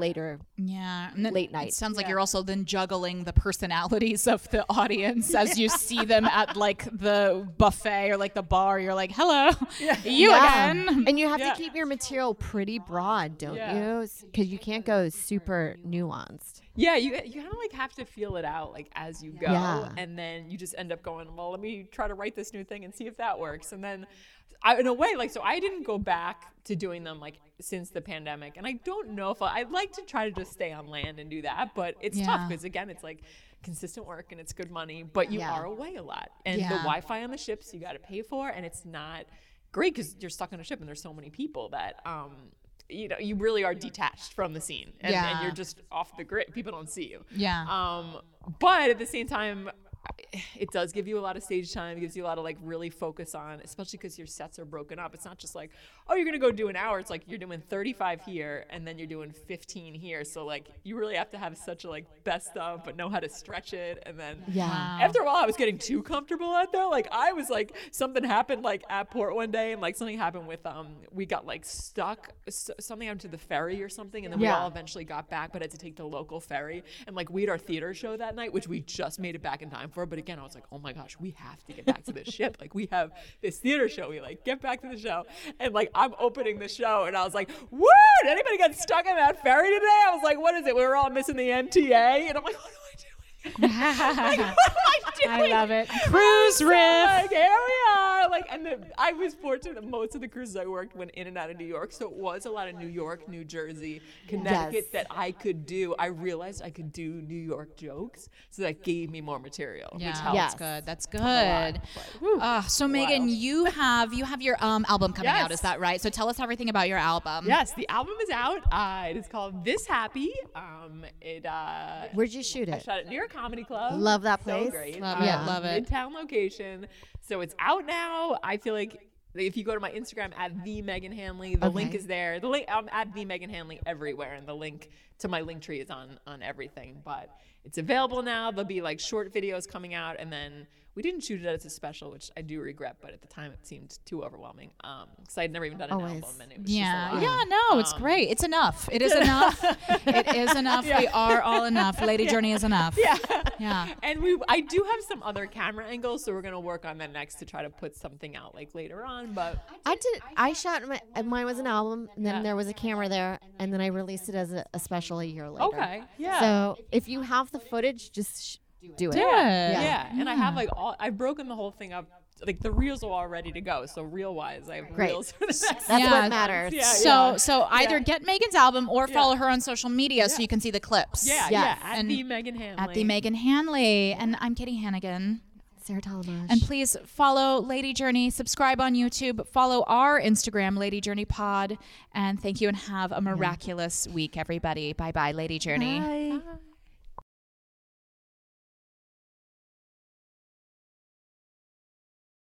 later. Yeah. And then late night. It sounds like you're also then juggling the personalities of the audience as you see them at like the buffet or like the bar. You're like, hello, you again. And you have to keep your material pretty broad, don't you? Because you can't go super nuanced. Yeah, you kind of like have to feel it out like as you go, and then you just end up going, well, let me try to write this new thing and see if that works. And then in a way, like, so I didn't go back to doing them like since the pandemic, and I don't know if I'd like to try to just stay on land and do that, but it's tough because again, it's like consistent work and it's good money, but you are away a lot, and the Wi-Fi on the ships you got to pay for, and it's not great because you're stuck on a ship and there's so many people that you really are detached from the scene and you're just off the grid. People don't see you. Yeah. But at the same time, it does give you a lot of stage time. It gives you a lot of like really focus on, especially because your sets are broken up. It's not just like, oh, you're going to go do an hour. It's like you're doing 35 here and then you're doing 15 here. So like you really have to have such a like best stuff, but know how to stretch it. And then after a while I was getting too comfortable out there. Like I was like, something happened like at port one day and like something happened with, we got like stuck something onto the ferry or something. And then we all eventually got back, but had to take the local ferry. And like we had our theater show that night, which we just made it back in time. But again, I was like, oh my gosh, we have to get back to this ship. Like we have this theater show. We like get back to the show. And like I'm opening the show and I was like, woo, did anybody get stuck on that ferry today? I was like, what is it? We were all missing the MTA. And I'm like, what do I do? Like, I love it. Cruise riff. Like, here we are. Like, and I was fortunate that most of the cruises I worked went in and out of New York, so it was a lot of New York, New Jersey, Connecticut that I could do. I realized I could do New York jokes, so that gave me more material. Yeah, which helps. Good. That's good. So Megan, you have your album coming out. Is that right? So tell us everything about your album. Yes, the album is out. It is called This Happy. Where'd you shoot it? I shot it at New York Comedy Club. Love that place. So great. Love it. Midtown location. So it's out now. I feel like if you go to my Instagram at the Meghan Hanley, the link is there. The link I'm at the Meghan Hanley everywhere, and the link So my link tree is on everything, but it's available now. There'll be like short videos coming out, and then we didn't shoot it as a special, which I do regret, but at the time it seemed too overwhelming because I'd never even done an album, and it was just a lot. Yeah, no, it's great. It's enough. It is enough. It is enough. Yeah. We are all enough. Lady Journey is enough. Yeah. Yeah. And I do have some other camera angles, so we're going to work on that next to try to put something out like later on, but I shot mine was an album, and then there was a camera there, and then I released it as a special a year later. Okay. Yeah. So if you have the footage, just do it. Yeah. And I have I've broken the whole thing up. Like the reels are all ready to go. So reel wise, I have reels for the next. That's what matters. Yeah, so either get Meghan's album or follow her on social media so you can see the clips. Yeah. At the Meghan Hanley. And I'm Katie Hannigan. Sarah Talamash. And please follow Lady Journey, subscribe on YouTube, follow our Instagram, Lady Journey Pod. And thank you, and have a miraculous week, everybody. Bye bye, Lady Journey. Bye.